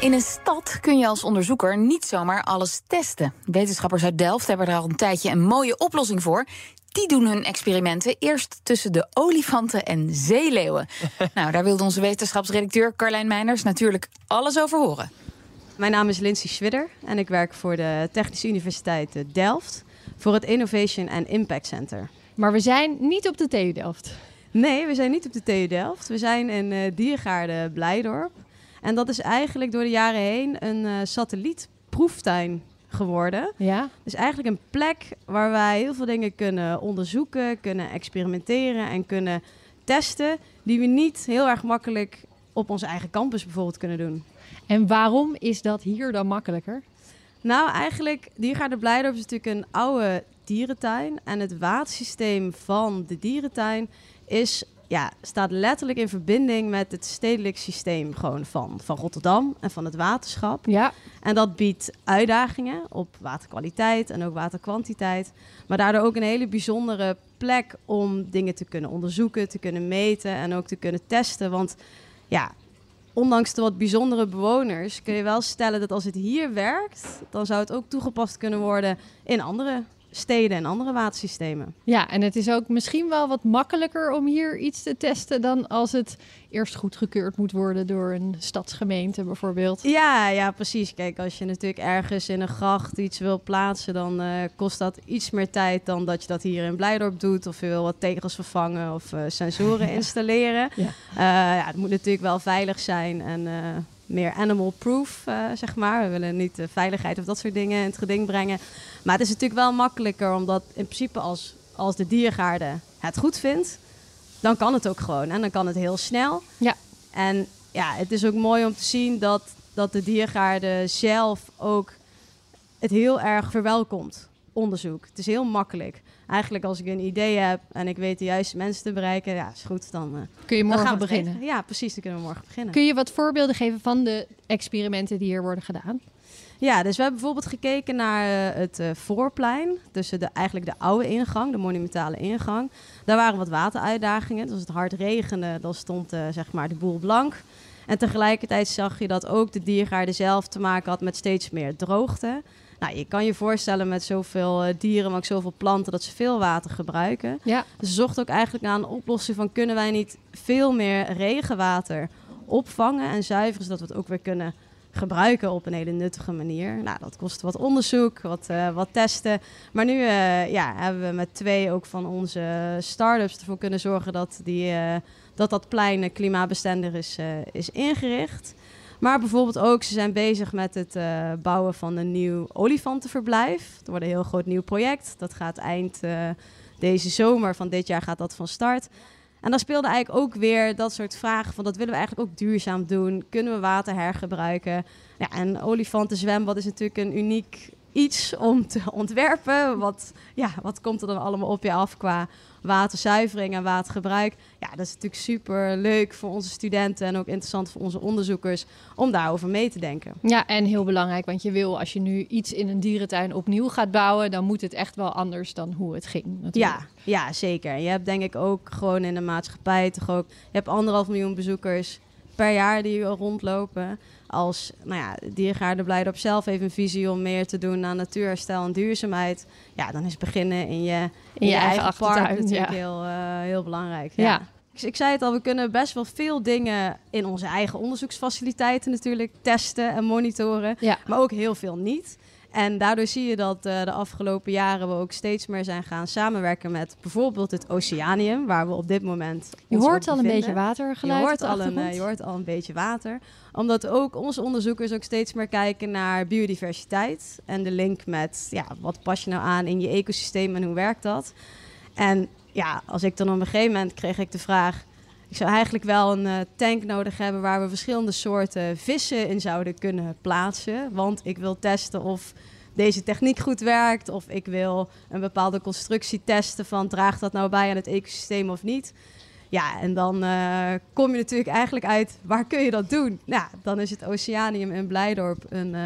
In een stad kun je als onderzoeker niet zomaar alles testen. Wetenschappers uit Delft hebben daar al een tijdje een mooie oplossing voor. Die doen hun experimenten eerst tussen de olifanten en zeeleeuwen. Nou, daar wilde onze wetenschapsredacteur Carlijn Meijners natuurlijk alles over horen. Mijn naam is Lindsey Schwidder en ik werk voor de Technische Universiteit Delft voor het Innovation and Impact Center. Maar we zijn niet op de TU Delft. Nee, we zijn niet op de TU Delft. We zijn in Diergaarde Blijdorp. En dat is eigenlijk door de jaren heen een satellietproeftuin geworden. Ja. Dus eigenlijk een plek waar wij heel veel dingen kunnen onderzoeken, kunnen experimenteren en kunnen testen, die we niet heel erg makkelijk op onze eigen campus bijvoorbeeld kunnen doen. En waarom is dat hier dan makkelijker? Nou, eigenlijk, Diergaarde Blijdorp is natuurlijk een oude dierentuin. En het watersysteem van de dierentuin staat letterlijk in verbinding met het stedelijk systeem gewoon van Rotterdam en van het waterschap. Ja. En dat biedt uitdagingen op waterkwaliteit en ook waterkwantiteit. Maar daardoor ook een hele bijzondere plek om dingen te kunnen onderzoeken, te kunnen meten en ook te kunnen testen. Want ja, ondanks de wat bijzondere bewoners kun je wel stellen dat als het hier werkt, dan zou het ook toegepast kunnen worden in andere steden en andere watersystemen. Ja, en het is ook misschien wel wat makkelijker om hier iets te testen dan als het eerst goedgekeurd moet worden door een stadsgemeente bijvoorbeeld. Ja, precies. Kijk, als je natuurlijk ergens in een gracht iets wil plaatsen, dan kost dat iets meer tijd dan dat je dat hier in Blijdorp doet. Of je wil wat tegels vervangen of sensoren installeren. Ja. Het moet natuurlijk wel veilig zijn en meer animal-proof, zeg maar. We willen niet de veiligheid of dat soort dingen in het geding brengen. Maar het is natuurlijk wel makkelijker, omdat in principe als de diergaarde het goed vindt, dan kan het ook gewoon. En dan kan het heel snel. Ja. En ja, het is ook mooi om te zien dat de diergaarde zelf ook het heel erg verwelkomt, onderzoek. Het is heel makkelijk. Eigenlijk als ik een idee heb en ik weet de juiste mensen te bereiken, ja, is goed, dan kun je morgen beginnen. Ja, precies, dan kunnen we morgen beginnen. Kun je wat voorbeelden geven van de experimenten die hier worden gedaan? Ja, dus we hebben bijvoorbeeld gekeken naar het voorplein, tussen de oude ingang, de monumentale ingang. Daar waren wat wateruitdagingen. Dus als het hard regende, dan stond de boel blank. En tegelijkertijd zag je dat ook de diergaarde zelf te maken had met steeds meer droogte. Nou, je kan je voorstellen met zoveel dieren, maar ook zoveel planten, dat ze veel water gebruiken. Ja. Ze zochten ook eigenlijk naar een oplossing van, kunnen wij niet veel meer regenwater opvangen en zuiveren, zodat we het ook weer kunnen gebruiken op een hele nuttige manier. Nou, dat kost wat onderzoek, wat testen. Maar nu hebben we met 2 ook van onze start-ups ervoor kunnen zorgen dat plein klimaatbestendig is ingericht. Maar bijvoorbeeld ook, ze zijn bezig met het bouwen van een nieuw olifantenverblijf. Het wordt een heel groot nieuw project. Dat gaat eind deze zomer van dit jaar gaat dat van start. En dan speelde eigenlijk ook weer dat soort vragen van, dat willen we eigenlijk ook duurzaam doen. Kunnen we water hergebruiken? Ja, en olifantenzwembad is natuurlijk een uniek iets om te ontwerpen. Wat komt er dan allemaal op je af qua waterzuivering en watergebruik? Ja, dat is natuurlijk super leuk voor onze studenten en ook interessant voor onze onderzoekers om daarover mee te denken. Ja, en heel belangrijk, want je wil, als je nu iets in een dierentuin opnieuw gaat bouwen, dan moet het echt wel anders dan hoe het ging natuurlijk. Ja, zeker. Je hebt denk ik ook gewoon in de maatschappij toch ook, je hebt 1,5 miljoen bezoekers per jaar die rondlopen. Als Diergaarde Blijdorp zelf heeft een visie om meer te doen aan natuurherstel en duurzaamheid. Ja, dan is beginnen in je eigen park natuurlijk heel belangrijk. Ja. Ja. Ik zei het al, we kunnen best wel veel dingen in onze eigen onderzoeksfaciliteiten natuurlijk testen en monitoren. Ja. Maar ook heel veel niet. En daardoor zie je dat de afgelopen jaren we ook steeds meer zijn gaan samenwerken met bijvoorbeeld het Oceanium, waar we op dit moment ons op bevinden. Al een beetje watergeluid. Je hoort al een beetje water. Omdat ook onze onderzoekers ook steeds meer kijken naar biodiversiteit en de link met wat pas je nou aan in je ecosysteem en hoe werkt dat. En ja, als ik dan op een gegeven moment kreeg ik de vraag, Ik zou eigenlijk wel een tank nodig hebben waar we verschillende soorten vissen in zouden kunnen plaatsen. Want ik wil testen of deze techniek goed werkt. Of ik wil een bepaalde constructie testen van draagt dat nou bij aan het ecosysteem of niet. Ja, en dan kom je natuurlijk eigenlijk uit waar kun je dat doen? Nou, dan is het Oceanium in Blijdorp een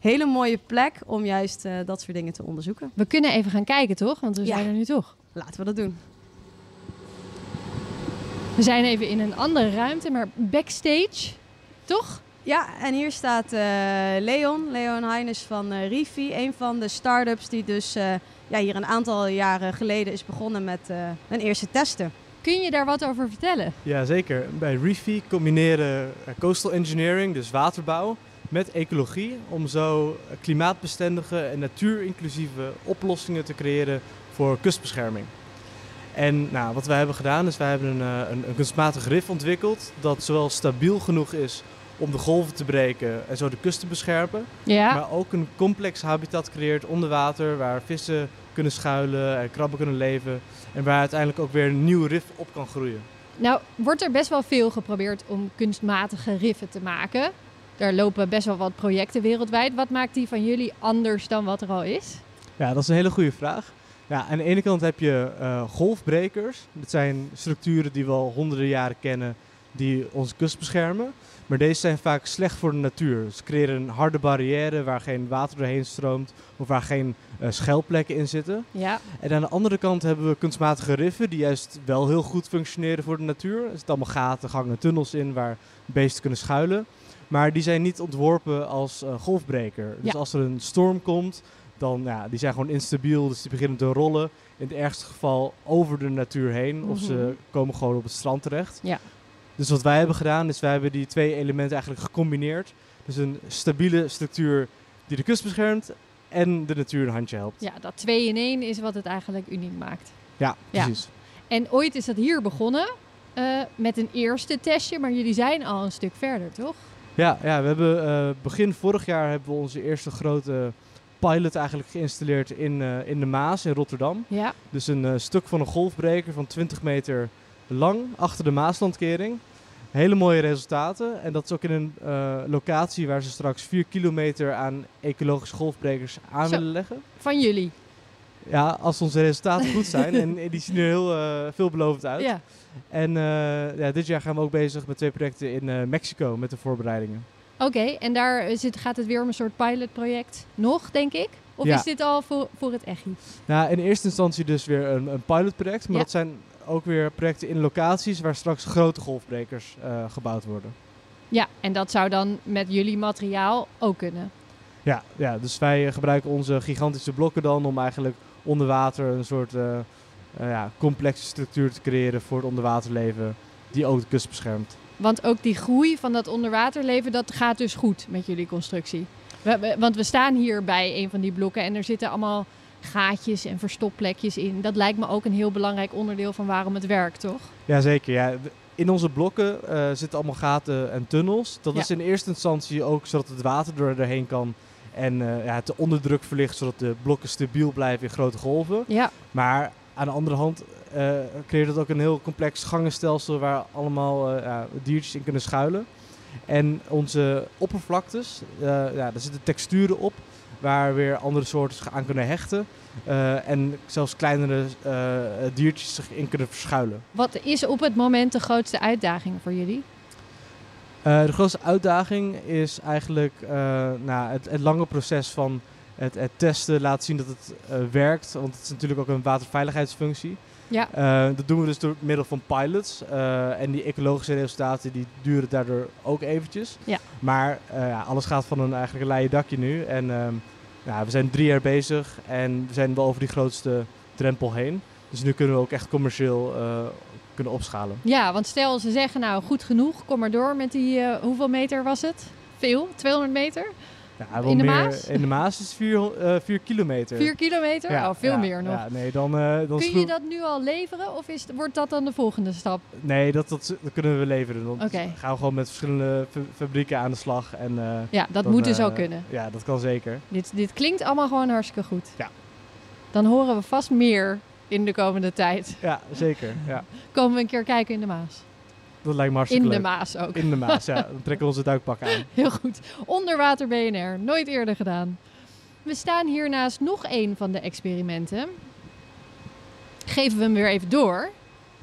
hele mooie plek om juist dat soort dingen te onderzoeken. We kunnen even gaan kijken, toch? Want we zijn er nu toch. Laten we dat doen. We zijn even in een andere ruimte, maar backstage, toch? Ja, en hier staat Leon Haimes van Reefy. Een van de start-ups die dus hier een aantal jaren geleden is begonnen met een eerste testen. Kun je daar wat over vertellen? Ja, zeker. Bij Reefy combineren coastal engineering, dus waterbouw, met ecologie. Om zo klimaatbestendige en natuurinclusieve oplossingen te creëren voor kustbescherming. En nou, wat wij hebben gedaan is, wij hebben een kunstmatig rif ontwikkeld dat zowel stabiel genoeg is om de golven te breken en zo de kust te beschermen, maar ook een complex habitat creëert onder water waar vissen kunnen schuilen en krabben kunnen leven en waar uiteindelijk ook weer een nieuw rif op kan groeien. Nou, wordt er best wel veel geprobeerd om kunstmatige riffen te maken. Daar lopen best wel wat projecten wereldwijd. Wat maakt die van jullie anders dan wat er al is? Ja, dat is een hele goede vraag. Ja, aan de ene kant heb je golfbrekers. Dat zijn structuren die we al honderden jaren kennen die onze kust beschermen. Maar deze zijn vaak slecht voor de natuur. Ze creëren een harde barrière waar geen water doorheen stroomt of waar geen schuilplekken in zitten. Ja. En aan de andere kant hebben we kunstmatige riffen die juist wel heel goed functioneren voor de natuur. Er zitten allemaal gaten, gangen, tunnels in waar beesten kunnen schuilen. Maar die zijn niet ontworpen als golfbreker. Dus als er een storm komt, dan, ja, die zijn gewoon instabiel, dus die beginnen te rollen. In het ergste geval over de natuur heen, of ze komen gewoon op het strand terecht. Ja. Dus wat wij hebben gedaan, is wij hebben die twee elementen eigenlijk gecombineerd. Dus een stabiele structuur die de kust beschermt en de natuur een handje helpt. Ja, dat 2 in 1 is wat het eigenlijk uniek maakt. Ja, precies. Ja. En ooit is dat hier begonnen met een eerste testje, maar jullie zijn al een stuk verder, toch? Ja, we hebben begin vorig jaar hebben we onze eerste grote pilot eigenlijk geïnstalleerd in de Maas in Rotterdam. Ja. Dus een stuk van een golfbreker van 20 meter lang achter de Maaslandkering. Hele mooie resultaten. En dat is ook in een locatie waar ze straks 4 kilometer aan ecologische golfbrekers aan willen leggen. Van jullie? Ja, als onze resultaten goed zijn. En die zien er heel veelbelovend uit. Ja. En dit jaar gaan we ook bezig met 2 projecten in Mexico met de voorbereidingen. Oké, en daar gaat het weer om een soort pilotproject nog, denk ik? Of is dit al voor het echi? Nou, in eerste instantie dus weer een pilotproject. Maar dat zijn ook weer projecten in locaties waar straks grote golfbrekers gebouwd worden. Ja, en dat zou dan met jullie materiaal ook kunnen? Ja, dus wij gebruiken onze gigantische blokken dan om eigenlijk onder water een soort complexe structuur te creëren voor het onderwaterleven die ook de kust beschermt. Want ook die groei van dat onderwaterleven, dat gaat dus goed met jullie constructie. Want we staan hier bij een van die blokken en er zitten allemaal gaatjes en verstopplekjes in. Dat lijkt me ook een heel belangrijk onderdeel van waarom het werkt, toch? Jazeker, ja. In onze blokken zitten allemaal gaten en tunnels. Dat is in eerste instantie ook zodat het water erheen kan en het onderdruk verlicht, zodat de blokken stabiel blijven in grote golven. Ja. Maar aan de andere hand creëert het ook een heel complex gangenstelsel waar allemaal diertjes in kunnen schuilen. En onze oppervlaktes, daar zitten texturen op waar weer andere soorten aan kunnen hechten. En zelfs kleinere diertjes zich in kunnen verschuilen. Wat is op het moment de grootste uitdaging voor jullie? De grootste uitdaging is eigenlijk het lange proces van het testen, laten zien dat het werkt. Want het is natuurlijk ook een waterveiligheidsfunctie. Ja. Dat doen we dus door middel van pilots. En die ecologische resultaten die duren daardoor ook eventjes. Ja. Maar alles gaat van een leien dakje nu. En we zijn 3 jaar bezig en we zijn wel over die grootste drempel heen. Dus nu kunnen we ook echt commercieel kunnen opschalen. Ja, want stel ze zeggen nou goed genoeg, kom maar door met die, hoeveel meter was het? Veel, 200 meter? Ja, in de Maas? In de Maas is 4 kilometer. 4 kilometer? Ja, oh, veel meer nog. Ja, nee, dan kun je dat nu al leveren of wordt dat dan de volgende stap? Nee, dat kunnen we leveren. Dan gaan we gewoon met verschillende fabrieken aan de slag. En, dat moet dus ook kunnen. Ja, dat kan zeker. Dit klinkt allemaal gewoon hartstikke goed. Ja. Dan horen we vast meer in de komende tijd. Ja, zeker. Ja. Komen we een keer kijken in de Maas. Dat lijkt me hartstikke leuk. In de Maas ook. In de Maas, ja. Dan trekken we onze duikpak aan. Heel goed. Onderwater BNR. Nooit eerder gedaan. We staan hiernaast nog één van de experimenten. Geven we hem weer even door.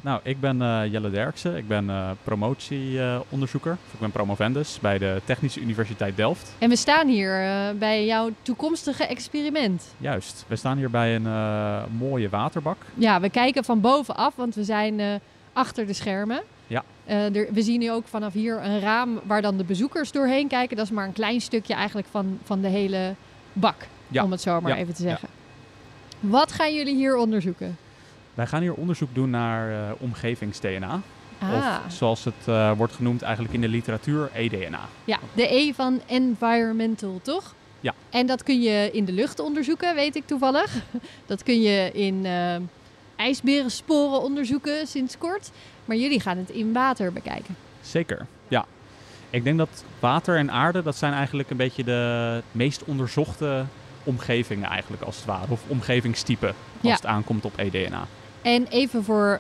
Nou, ik ben Jelle Derksen. Ik ben promotieonderzoeker. Ik ben promovendus bij de Technische Universiteit Delft. En we staan hier bij jouw toekomstige experiment. Juist. We staan hier bij een mooie waterbak. Ja, we kijken van bovenaf, want we zijn achter de schermen. Ja. We zien nu ook vanaf hier een raam waar dan de bezoekers doorheen kijken. Dat is maar een klein stukje eigenlijk van de hele bak, ja. Om het zo maar even te zeggen. Ja. Wat gaan jullie hier onderzoeken? Wij gaan hier onderzoek doen naar omgevings-DNA. Ah. Of zoals het wordt genoemd eigenlijk in de literatuur, eDNA. Ja, de E van environmental, toch? Ja. En dat kun je in de lucht onderzoeken, weet ik toevallig. Dat kun je in ijsberensporen onderzoeken sinds kort. Maar jullie gaan het in water bekijken. Zeker, ja. Ik denk dat water en aarde, dat zijn eigenlijk een beetje de meest onderzochte omgevingen eigenlijk als het ware. Of omgevingstypen als het aankomt op eDNA. En even voor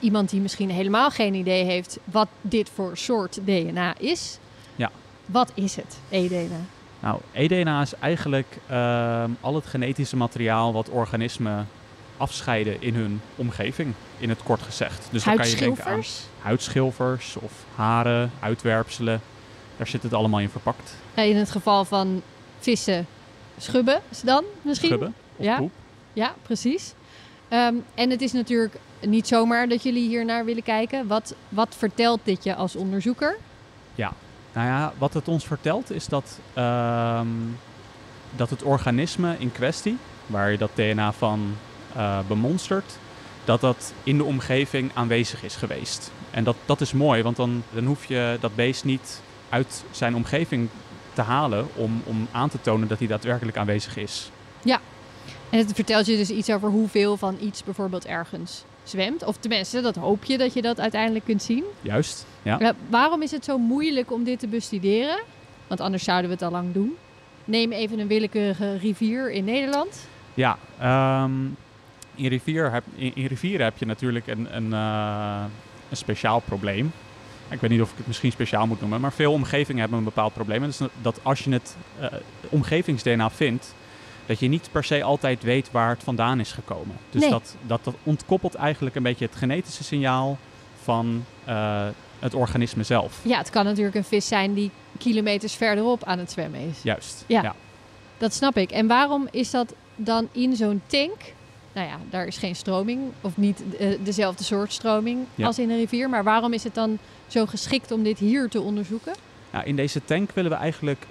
iemand die misschien helemaal geen idee heeft wat dit voor soort DNA is. Ja. Wat is het, eDNA? Nou, eDNA is eigenlijk al het genetische materiaal wat organismen afscheiden in hun omgeving, in het kort gezegd. Dus dan kan je denken aan huidschilfers of haren, uitwerpselen. Daar zit het allemaal in verpakt. En in het geval van vissen, schubben dan misschien? Schubben of poep. Ja, precies. En het is natuurlijk niet zomaar dat jullie hier naar willen kijken. Wat vertelt dit je als onderzoeker? Ja, nou ja, wat het ons vertelt is dat het organisme in kwestie, waar je dat DNA van bemonstert, dat in de omgeving aanwezig is geweest. En dat is mooi, want dan hoef je dat beest niet uit zijn omgeving te halen om aan te tonen dat hij daadwerkelijk aanwezig is. Ja, en het vertelt je dus iets over hoeveel van iets bijvoorbeeld ergens zwemt. Of tenminste, dat hoop je dat uiteindelijk kunt zien. Juist, ja. Maar waarom is het zo moeilijk om dit te bestuderen? Want anders zouden we het al lang doen. Neem even een willekeurige rivier in Nederland. Ja, in rivieren heb je natuurlijk een speciaal probleem. Ik weet niet of ik het misschien speciaal moet noemen, maar veel omgevingen hebben een bepaald probleem. En dat is dat als je het omgevings-DNA vindt, dat je niet per se altijd weet waar het vandaan is gekomen. Dus dat ontkoppelt eigenlijk een beetje het genetische signaal van het organisme zelf. Ja, het kan natuurlijk een vis zijn die kilometers verderop aan het zwemmen is. Juist, ja. Dat snap ik. En waarom is dat dan in zo'n tank? Nou ja, daar is geen stroming of niet dezelfde soort stroming als in een rivier. Maar waarom is het dan zo geschikt om dit hier te onderzoeken? Nou, in deze tank willen we eigenlijk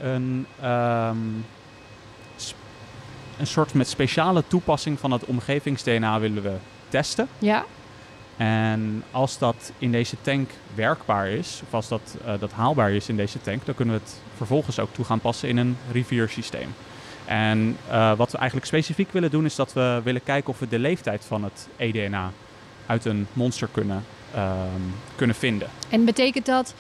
een soort met speciale toepassing van het omgevings-DNA willen we testen. Ja. En als dat in deze tank werkbaar is, of als dat haalbaar is in deze tank, dan kunnen we het vervolgens ook toe gaan passen in een riviersysteem. En wat we eigenlijk specifiek willen doen, is dat we willen kijken of we de leeftijd van het eDNA uit een monster kunnen vinden. En betekent dat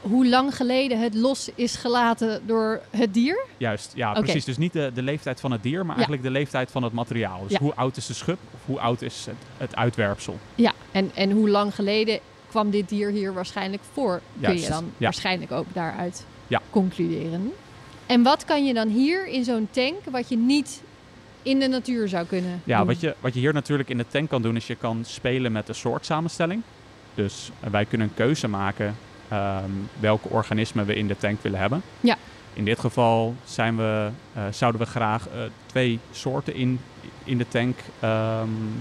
hoe lang geleden het los is gelaten door het dier? Juist, ja, precies. Dus niet de leeftijd van het dier, maar eigenlijk de leeftijd van het materiaal. Dus hoe oud is de schub of hoe oud is het uitwerpsel? Ja, en hoe lang geleden kwam dit dier hier waarschijnlijk voor? Juist, kun je dan waarschijnlijk ook daaruit concluderen. En wat kan je dan hier in zo'n tank, wat je niet in de natuur zou kunnen doen? Wat je hier natuurlijk in de tank kan doen, is je kan spelen met de soortsamenstelling. Dus wij kunnen een keuze maken welke organismen we in de tank willen hebben. Ja. In dit geval zouden we graag twee soorten in de tank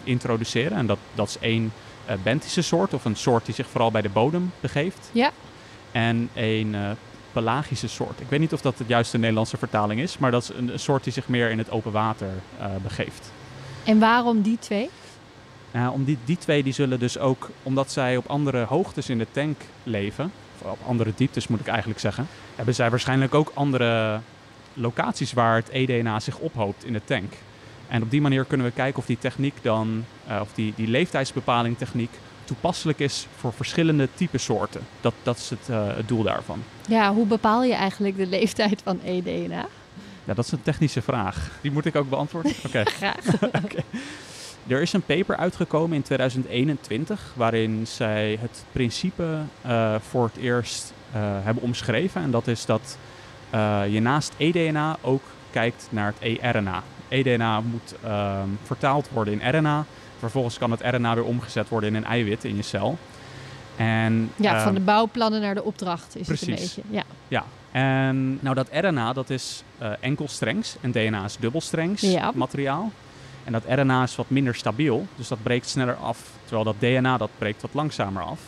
introduceren. En dat is één benthische soort, of een soort die zich vooral bij de bodem begeeft. Ja. En één pelagische soort. Ik weet niet of dat de juiste Nederlandse vertaling is, maar dat is een soort die zich meer in het open water begeeft. En waarom die twee? Nou, die twee die zullen dus ook, omdat zij op andere hoogtes in de tank leven, of op andere dieptes moet ik eigenlijk zeggen, hebben zij waarschijnlijk ook andere locaties waar het eDNA zich ophoopt in de tank. En op die manier kunnen we kijken of die techniek dan, of die leeftijdsbepaling techniek, toepasselijk is voor verschillende type soorten. Dat is het doel daarvan. Ja, hoe bepaal je eigenlijk de leeftijd van eDNA? Ja, dat is een technische vraag. Die moet ik ook beantwoorden? Okay. Graag. Okay. Er is een paper uitgekomen in 2021 waarin zij het principe voor het eerst hebben omschreven. En dat is dat je naast eDNA ook kijkt naar het eRNA. eDNA moet vertaald worden in RNA. Vervolgens kan het RNA weer omgezet worden in een eiwit in je cel. En, ja, van de bouwplannen naar de opdracht is precies. Het een beetje. Ja. Ja. En nou, dat RNA dat is enkelstrengs en DNA is dubbelstrengs materiaal. En dat RNA is wat minder stabiel, dus dat breekt sneller af. Terwijl dat DNA dat breekt wat langzamer af.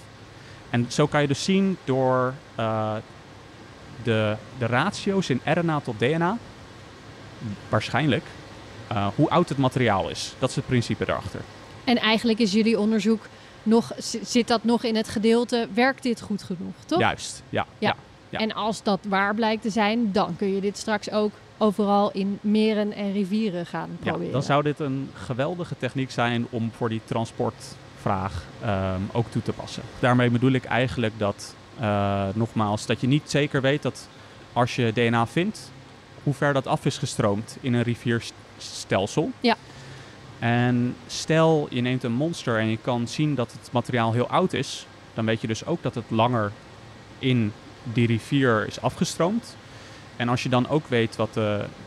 En zo kan je dus zien door de ratio's in RNA tot DNA, waarschijnlijk, hoe oud het materiaal is. Dat is het principe daarachter. En eigenlijk is jullie onderzoek nog, zit dat nog in het gedeelte, werkt dit goed genoeg, toch? Juist, ja. En als dat waar blijkt te zijn, dan kun je dit straks ook overal in meren en rivieren gaan proberen. Ja, dan zou dit een geweldige techniek zijn om voor die transportvraag ook toe te passen. Daarmee bedoel ik eigenlijk dat, nogmaals, dat je niet zeker weet dat als je DNA vindt, hoe ver dat af is gestroomd in een rivierstelsel. Ja. En stel je neemt een monster en je kan zien dat het materiaal heel oud is, dan weet je dus ook dat het langer in die rivier is afgestroomd. En als je dan ook weet wat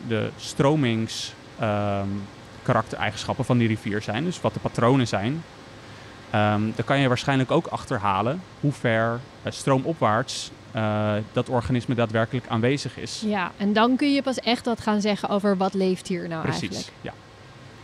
de stromingskaraktereigenschappen van die rivier zijn, dus wat de patronen zijn, dan kan je waarschijnlijk ook achterhalen hoe ver stroomopwaarts dat organisme daadwerkelijk aanwezig is. Ja, en dan kun je pas echt wat gaan zeggen over wat leeft hier nou precies, eigenlijk. Ja.